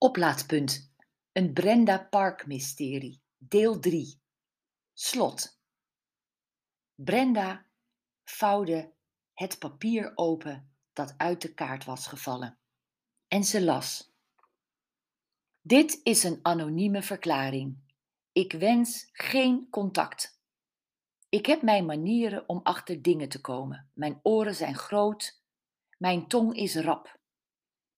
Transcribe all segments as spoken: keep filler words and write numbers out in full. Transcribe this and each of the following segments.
Oplaadpunt, een Brenda Park mysterie, deel drie. Slot. Brenda vouwde het papier open dat uit de kaart was gevallen. En ze las. Dit is een anonieme verklaring. Ik wens geen contact. Ik heb mijn manieren om achter dingen te komen. Mijn oren zijn groot. Mijn tong is rap.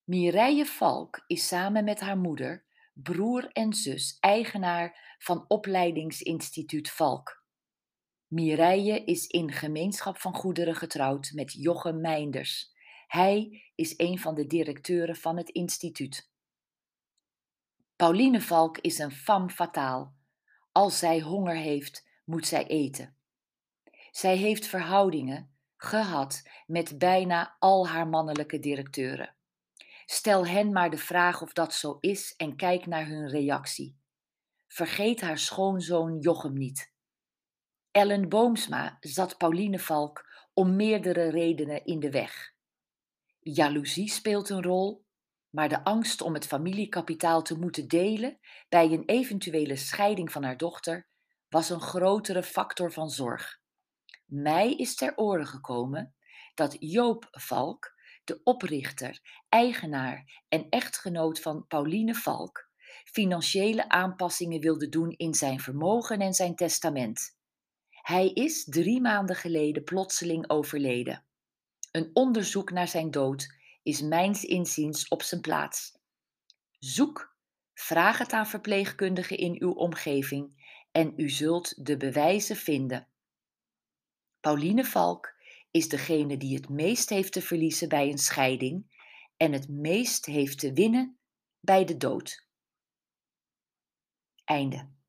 Mireille Valk is samen met haar moeder, broer en zus eigenaar van opleidingsinstituut Valk. Mireille is in gemeenschap van goederen getrouwd met Jochem Meinders. Hij is een van de directeuren van het instituut. Pauline Valk is een femme fatale. Als zij honger heeft, moet zij eten. Zij heeft verhoudingen gehad met bijna al haar mannelijke directeuren. Stel hen maar de vraag of dat zo is en kijk naar hun reactie. Vergeet haar schoonzoon Jochem niet. Ellen Boomsma zat Pauline Valk om meerdere redenen in de weg. Jaloezie speelt een rol, maar de angst om het familiekapitaal te moeten delen bij een eventuele scheiding van haar dochter was een grotere factor van zorg. Mij is ter oren gekomen dat Joop Valk, de oprichter, eigenaar en echtgenoot van Pauline Valk, financiële aanpassingen wilde doen in zijn vermogen en zijn testament. Hij is drie maanden geleden plotseling overleden. Een onderzoek naar zijn dood is mijns inziens op zijn plaats. Zoek, vraag het aan verpleegkundigen in uw omgeving en u zult de bewijzen vinden. Pauline Valk is degene die het meest heeft te verliezen bij een scheiding en het meest heeft te winnen bij de dood. Einde.